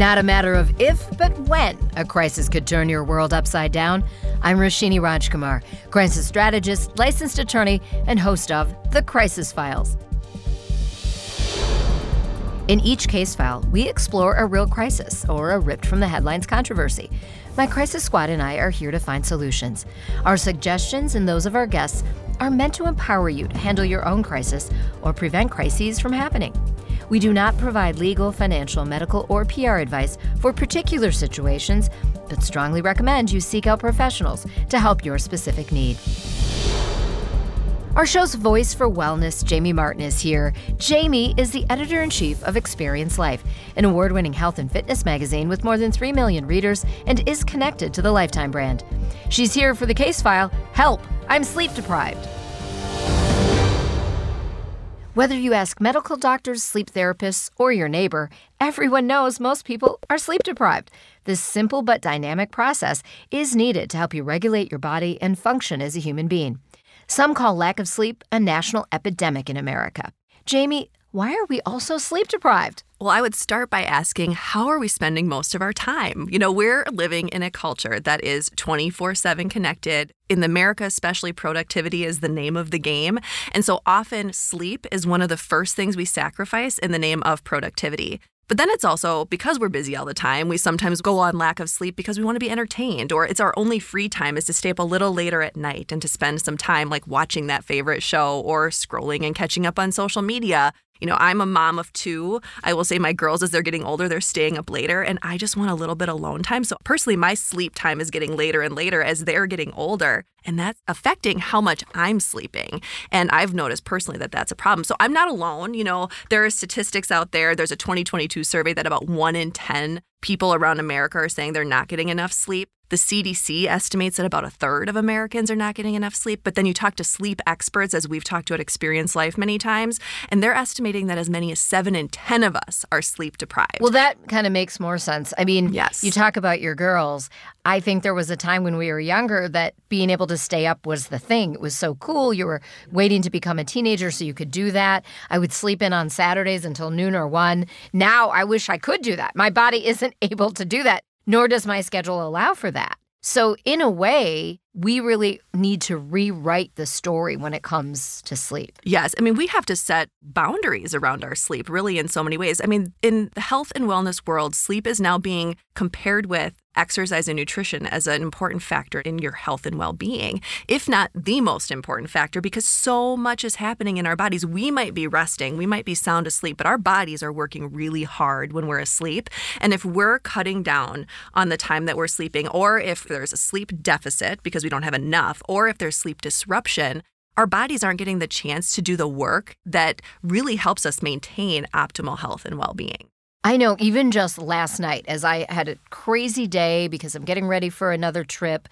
Not a matter of if, but when a crisis could turn your world upside down. I'm Roshini Rajkumar, crisis strategist, licensed attorney, and host of The Crisis Files. In each case file, we explore a real crisis or a ripped-from-the-headlines controversy. My Crisis Squad and I are here to find solutions. Our suggestions and those of our guests are meant to empower you to handle your own crisis or prevent crises from happening. We do not provide legal, financial, medical, or PR advice for particular situations, but strongly recommend you seek out professionals to help your specific need. Our show's voice for wellness, Jamie Martin, is here. Jamie is the editor-in-chief of Experience Life, an award-winning health and fitness magazine with more than 3 million readers and is connected to the Lifetime brand. She's here for the case file, Help, I'm Sleep Deprived. Whether you ask medical doctors, sleep therapists, or your neighbor, everyone knows most people are sleep deprived. This simple but dynamic process is needed to help you regulate your body and function as a human being. Some call lack of sleep a national epidemic in America. Jamie, why are we all so sleep deprived? Well, I would start by asking, how are we spending most of our time? You know, we're living in a culture that is 24/7 connected. In America, especially, productivity is the name of the game. And so often sleep is one of the first things we sacrifice in the name of productivity. But then it's also, because we're busy all the time, we sometimes go on lack of sleep because we want to be entertained, or it's our only free time is to stay up a little later at night and to spend some time like watching that favorite show or scrolling and catching up on social media. You know, I'm a mom of 2. I will say my girls, as they're getting older, they're staying up later, and I just want a little bit alone time. So personally, my sleep time is getting later and later as they're getting older, and that's affecting how much I'm sleeping. And I've noticed personally that that's a problem. So I'm not alone. You know, there are statistics out there. There's a 2022 survey that about 1 in 10 people around America are saying they're not getting enough sleep. The CDC estimates that about a third of Americans are not getting enough sleep. But then you talk to sleep experts, as we've talked to at Experience Life many times, and they're estimating that as many as 7 in 10 of us are sleep deprived. Well, that kind of makes more sense. I mean, yes. You talk about your girls. I think there was a time when we were younger that being able to stay up was the thing. It was so cool. You were waiting to become a teenager so you could do that. I would sleep in on Saturdays until noon or 1. Now I wish I could do that. My body isn't able to do that. Nor does my schedule allow for that. So in a way, we really need to rewrite the story when it comes to sleep. Yes. I mean, we have to set boundaries around our sleep, really, in so many ways. I mean, in the health and wellness world, sleep is now being compared with exercise and nutrition as an important factor in your health and well-being, if not the most important factor, because so much is happening in our bodies. We might be resting, we might be sound asleep, but our bodies are working really hard when we're asleep. And if we're cutting down on the time that we're sleeping, or if there's a sleep deficit because we don't have enough, or if there's sleep disruption, our bodies aren't getting the chance to do the work that really helps us maintain optimal health and well-being. I know, even just last night, as I had a crazy day because I'm getting ready for another trip,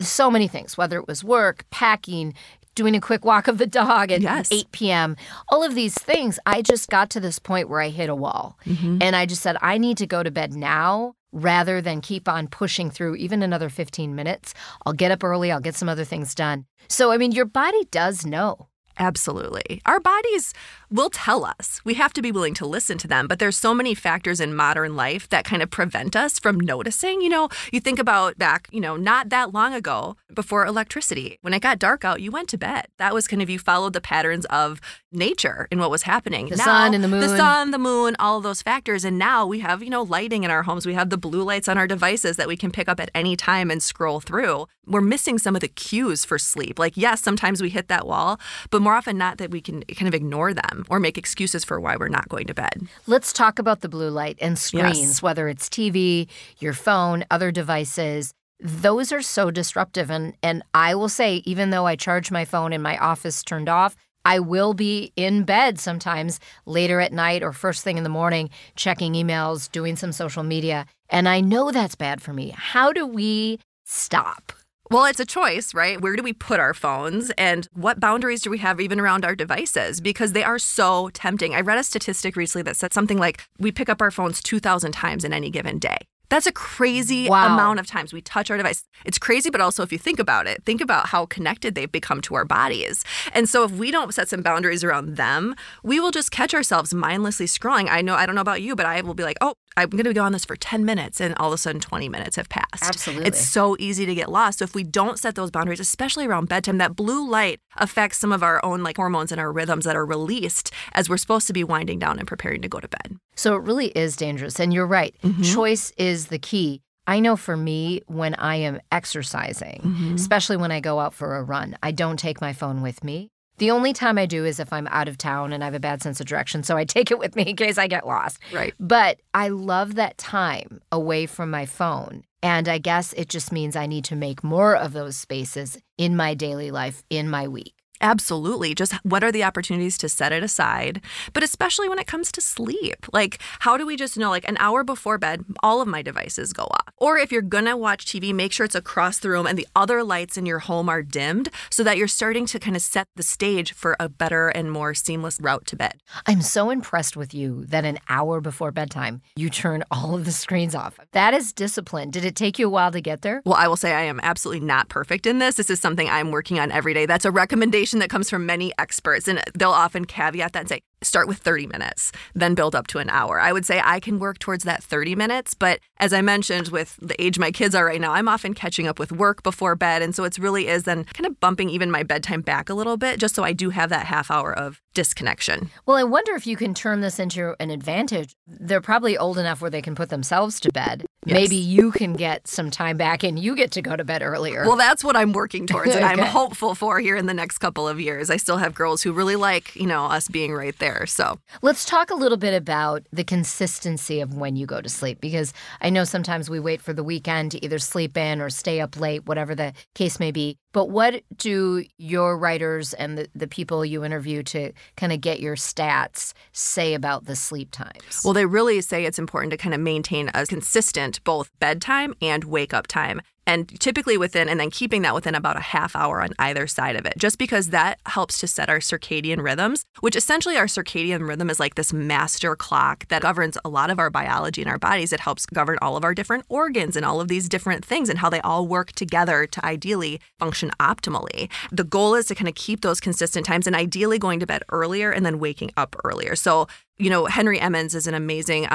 so many things, whether it was work, packing, doing a quick walk of the dog at 8 p.m., all of these things, I just got to this point where I hit a wall. Mm-hmm. And I just said, I need to go to bed now rather than keep on pushing through even another 15 minutes. I'll get up early. I'll get some other things done. So, I mean, your body does know. Absolutely. Our bodies will tell us. We have to be willing to listen to them. But there's so many factors in modern life that kind of prevent us from noticing. You know, you think about back, you know, not that long ago, before electricity, when it got dark out, you went to bed. That was kind of, you followed the patterns of nature and what was happening. The sun and the moon, all of those factors. And now we have, you know, lighting in our homes. We have the blue lights on our devices that we can pick up at any time and scroll through. We're missing some of the cues for sleep. Like, yes, sometimes we hit that wall, but more often not that we can kind of ignore them or make excuses for why we're not going to bed. Let's talk about the blue light and screens, whether it's TV, your phone, other devices. Those are so disruptive. And I will say, even though I charge my phone and my office turned off, I will be in bed sometimes later at night or first thing in the morning, checking emails, doing some social media. And I know that's bad for me. How do we stop? Well, it's a choice, right? Where do we put our phones, and what boundaries do we have even around our devices? Because they are so tempting. I read a statistic recently that said something like we pick up our phones 2,000 times in any given day. That's a crazy amount of times we touch our device. It's crazy, but also if you think about it, think about how connected they've become to our bodies. And so if we don't set some boundaries around them, we will just catch ourselves mindlessly scrolling. I don't know about you, but I will be like, oh, I'm going to go on this for 10 minutes, and all of a sudden 20 minutes have passed. Absolutely. It's so easy to get lost. So if we don't set those boundaries, especially around bedtime, that blue light affects some of our own like hormones and our rhythms that are released as we're supposed to be winding down and preparing to go to bed. So it really is dangerous. And you're right. Mm-hmm. Choice is the key. I know for me, when I am exercising, mm-hmm. especially when I go out for a run, I don't take my phone with me. The only time I do is if I'm out of town and I have a bad sense of direction, so I take it with me in case I get lost. Right. But I love that time away from my phone. And I guess it just means I need to make more of those spaces in my daily life, in my week. Absolutely. Just what are the opportunities to set it aside? But especially when it comes to sleep, like how do we just know like an hour before bed, all of my devices go off? Or if you're going to watch TV, make sure it's across the room and the other lights in your home are dimmed so that you're starting to kind of set the stage for a better and more seamless route to bed. I'm so impressed with you that an hour before bedtime, you turn all of the screens off. That is discipline. Did it take you a while to get there? Well, I will say I am absolutely not perfect in this. This is something I'm working on every day. That's a recommendation that comes from many experts, and they'll often caveat that and say, start with 30 minutes, then build up to an hour. I would say I can work towards that 30 minutes. But as I mentioned, with the age my kids are right now, I'm often catching up with work before bed. And so it really is then kind of bumping even my bedtime back a little bit, just so I do have that half hour of disconnection. Well, I wonder if you can turn this into an advantage. They're probably old enough where they can put themselves to bed. Yes. Maybe you can get some time back and you get to go to bed earlier. Well, that's what I'm working towards and I'm hopeful for here in the next couple of years. I still have girls who really like, you know, us being right there. So let's talk a little bit about the consistency of when you go to sleep, because I know sometimes we wait for the weekend to either sleep in or stay up late, whatever the case may be. But what do your writers and the people you interview to kind of get your stats say about the sleep times? Well, they really say it's important to kind of maintain a consistent both bedtime and wake up time. And typically and then keeping that within about a half hour on either side of it, just because that helps to set our circadian rhythms, which essentially our circadian rhythm is like this master clock that governs a lot of our biology in our bodies. It helps govern all of our different organs and all of these different things and how they all work together to ideally function optimally. The goal is to kind of keep those consistent times and ideally going to bed earlier and then waking up earlier. So, you know, Henry Emmons is an amazing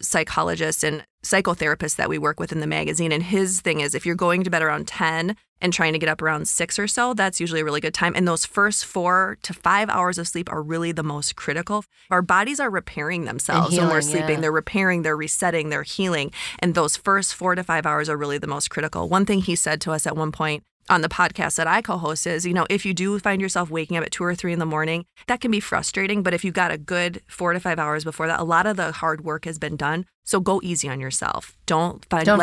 psychologist and psychotherapist that we work with in the magazine. And his thing is if you're going to bed around 10 and trying to get up around 6 or so, that's usually a really good time. And those first 4 to 5 hours of sleep are really the most critical. Our bodies are repairing themselves when we're sleeping. Yeah. They're repairing, they're resetting, they're healing. And those first 4 to 5 hours are really the most critical. One thing he said to us at one point on the podcast that I co-host is, you know, if you do find yourself waking up at 2 or 3 in the morning, that can be frustrating. But if you got a good 4 to 5 hours before that, a lot of the hard work has been done. So go easy on yourself. Don't fret about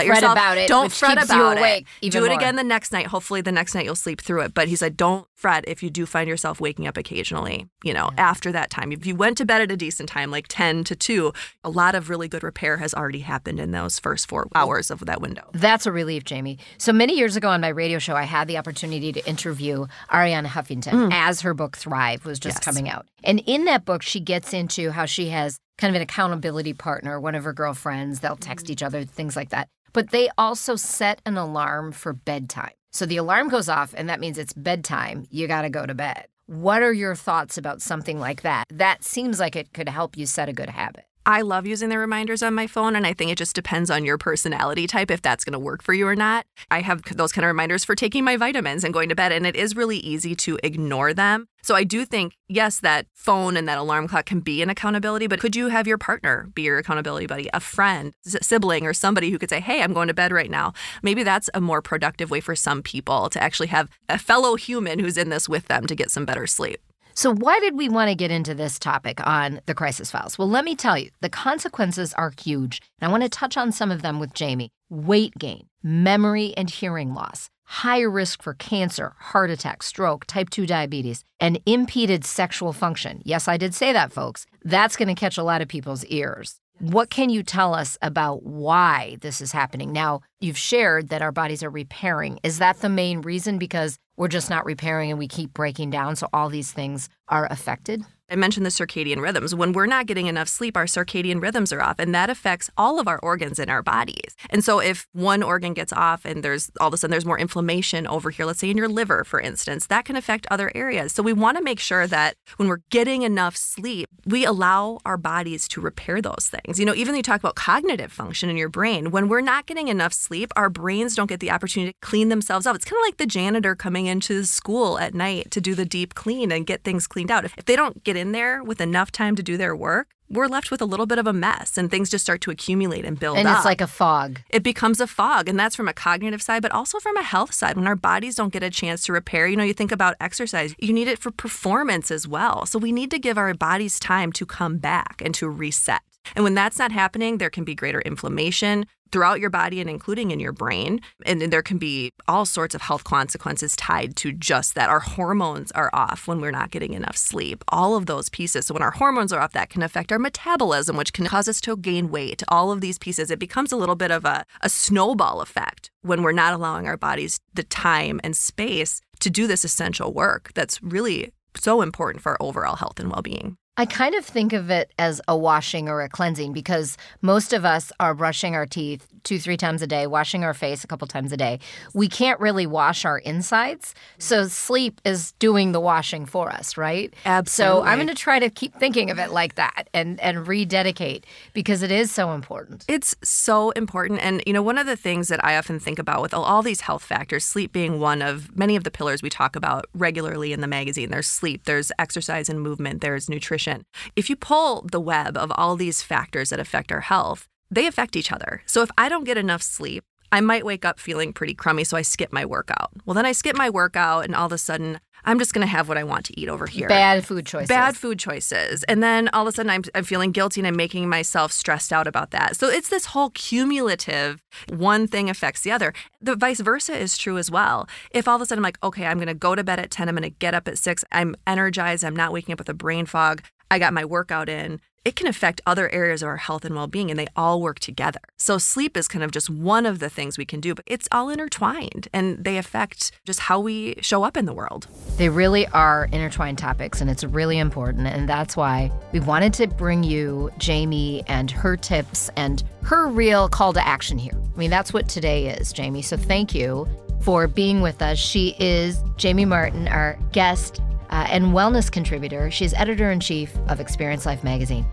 it. Do it again the next night. Hopefully the next night you'll sleep through it. But he said, don't fret if you do find yourself waking up occasionally, you know, after that time. If you went to bed at a decent time, like 10 to 2, a lot of really good repair has already happened in those first 4 hours of that window. That's a relief, Jamie. So many years ago on my radio show, I had the opportunity to interview Arianna Huffington as her book Thrive was just coming out. And in that book, she gets into how she has kind of an accountability partner, one of her girlfriends. They'll text each other, things like that. But they also set an alarm for bedtime. So the alarm goes off, and that means it's bedtime. You got to go to bed. What are your thoughts about something like that? That seems like it could help you set a good habit. I love using the reminders on my phone, and I think it just depends on your personality type if that's going to work for you or not. I have those kind of reminders for taking my vitamins and going to bed, and it is really easy to ignore them. So I do think, yes, that phone and that alarm clock can be an accountability, but could you have your partner be your accountability buddy, a friend, sibling, or somebody who could say, hey, I'm going to bed right now? Maybe that's a more productive way for some people to actually have a fellow human who's in this with them to get some better sleep. So why did we want to get into this topic on The Crisis Files? Well, let me tell you, the consequences are huge. And I want to touch on some of them with Jamie. Weight gain, memory and hearing loss, high risk for cancer, heart attack, stroke, type 2 diabetes, and impeded sexual function. Yes, I did say that, folks. That's going to catch a lot of people's ears. What can you tell us about why this is happening? Now, you've shared that our bodies are repairing. Is that the main reason? Because we're just not repairing and we keep breaking down, so all these things are affected. I mentioned the circadian rhythms. When we're not getting enough sleep, our circadian rhythms are off, and that affects all of our organs in our bodies. And so if one organ gets off and there's all of a sudden there's more inflammation over here, let's say in your liver, for instance, that can affect other areas. So we want to make sure that when we're getting enough sleep, we allow our bodies to repair those things. You know, even when you talk about cognitive function in your brain, when we're not getting enough sleep, our brains don't get the opportunity to clean themselves up. It's kind of like the janitor coming into school at night to do the deep clean and get things cleaned out. If they don't get in there with enough time to do their work, we're left with a little bit of a mess, and things just start to accumulate and build up. And it's like a fog. It becomes a fog, and that's from a cognitive side, but also from a health side. When our bodies don't get a chance to repair, you know, you think about exercise, you need it for performance as well. So we need to give our bodies time to come back and to reset. And when that's not happening, there can be greater inflammation throughout your body and including in your brain. And there can be all sorts of health consequences tied to just that. Our hormones are off when we're not getting enough sleep, all of those pieces. So when our hormones are off, that can affect our metabolism, which can cause us to gain weight, all of these pieces. It becomes a little bit of a snowball effect when we're not allowing our bodies the time and space to do this essential work that's really so important for our overall health and well-being. I kind of think of it as a washing or a cleansing, because most of us are brushing our teeth 2-3 times a day, washing our face a couple times a day. We can't really wash our insides. So sleep is doing the washing for us, right? Absolutely. So I'm going to try to keep thinking of it like that and rededicate, because it is so important. It's so important. And, you know, one of the things that I often think about with all these health factors, sleep being one of many of the pillars we talk about regularly in the magazine. There's sleep, there's exercise and movement, there's nutrition. If you pull the web of all these factors that affect our health, they affect each other. So if I don't get enough sleep, I might wake up feeling pretty crummy, so I skip my workout. Well, then I skip my workout, and all of a sudden, I'm just going to have what I want to eat over here. Bad food choices. And then all of a sudden, I'm feeling guilty, and I'm making myself stressed out about that. So it's this whole cumulative, one thing affects the other. The vice versa is true as well. If all of a sudden I'm like, okay, I'm going to go to bed at 10, I'm going to get up at 6, I'm energized, I'm not waking up with a brain fog, I got my workout in, it can affect other areas of our health and well-being, and they all work together. So sleep is kind of just one of the things we can do, but it's all intertwined, and they affect just how we show up in the world. They really are intertwined topics, and it's really important, and that's why we wanted to bring you Jamie and her tips and her real call to action here. I mean, that's what today is, Jamie, so thank you for being with us. She is Jamie Martin, our guest and wellness contributor. She's editor-in-chief of Experience Life magazine.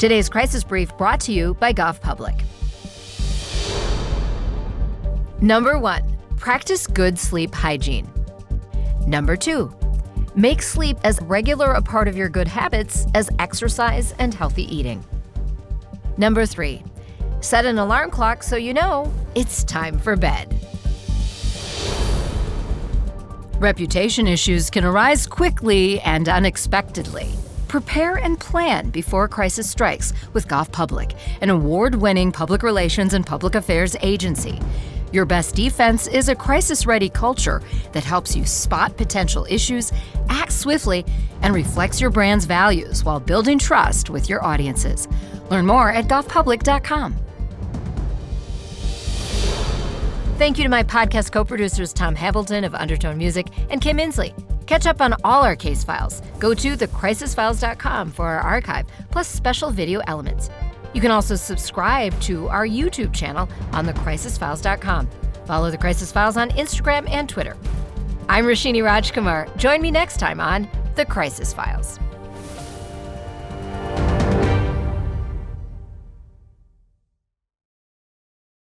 Today's Crisis Brief brought to you by Goff Public. Number 1, practice good sleep hygiene. Number 2, make sleep as regular a part of your good habits as exercise and healthy eating. Number 3, set an alarm clock so you know it's time for bed. Reputation issues can arise quickly and unexpectedly. Prepare and plan before a crisis strikes with Goff Public, an award-winning public relations and public affairs agency. Your best defense is a crisis-ready culture that helps you spot potential issues, act swiftly, and reflects your brand's values while building trust with your audiences. Learn more at goffpublic.com. Thank you to my podcast co-producers Tom Hamilton of Undertone Music and Kim Inslee. Catch up on all our case files. Go to thecrisisfiles.com for our archive, plus special video elements. You can also subscribe to our YouTube channel on thecrisisfiles.com. Follow The Crisis Files on Instagram and Twitter. I'm Roshini Rajkumar. Join me next time on The Crisis Files.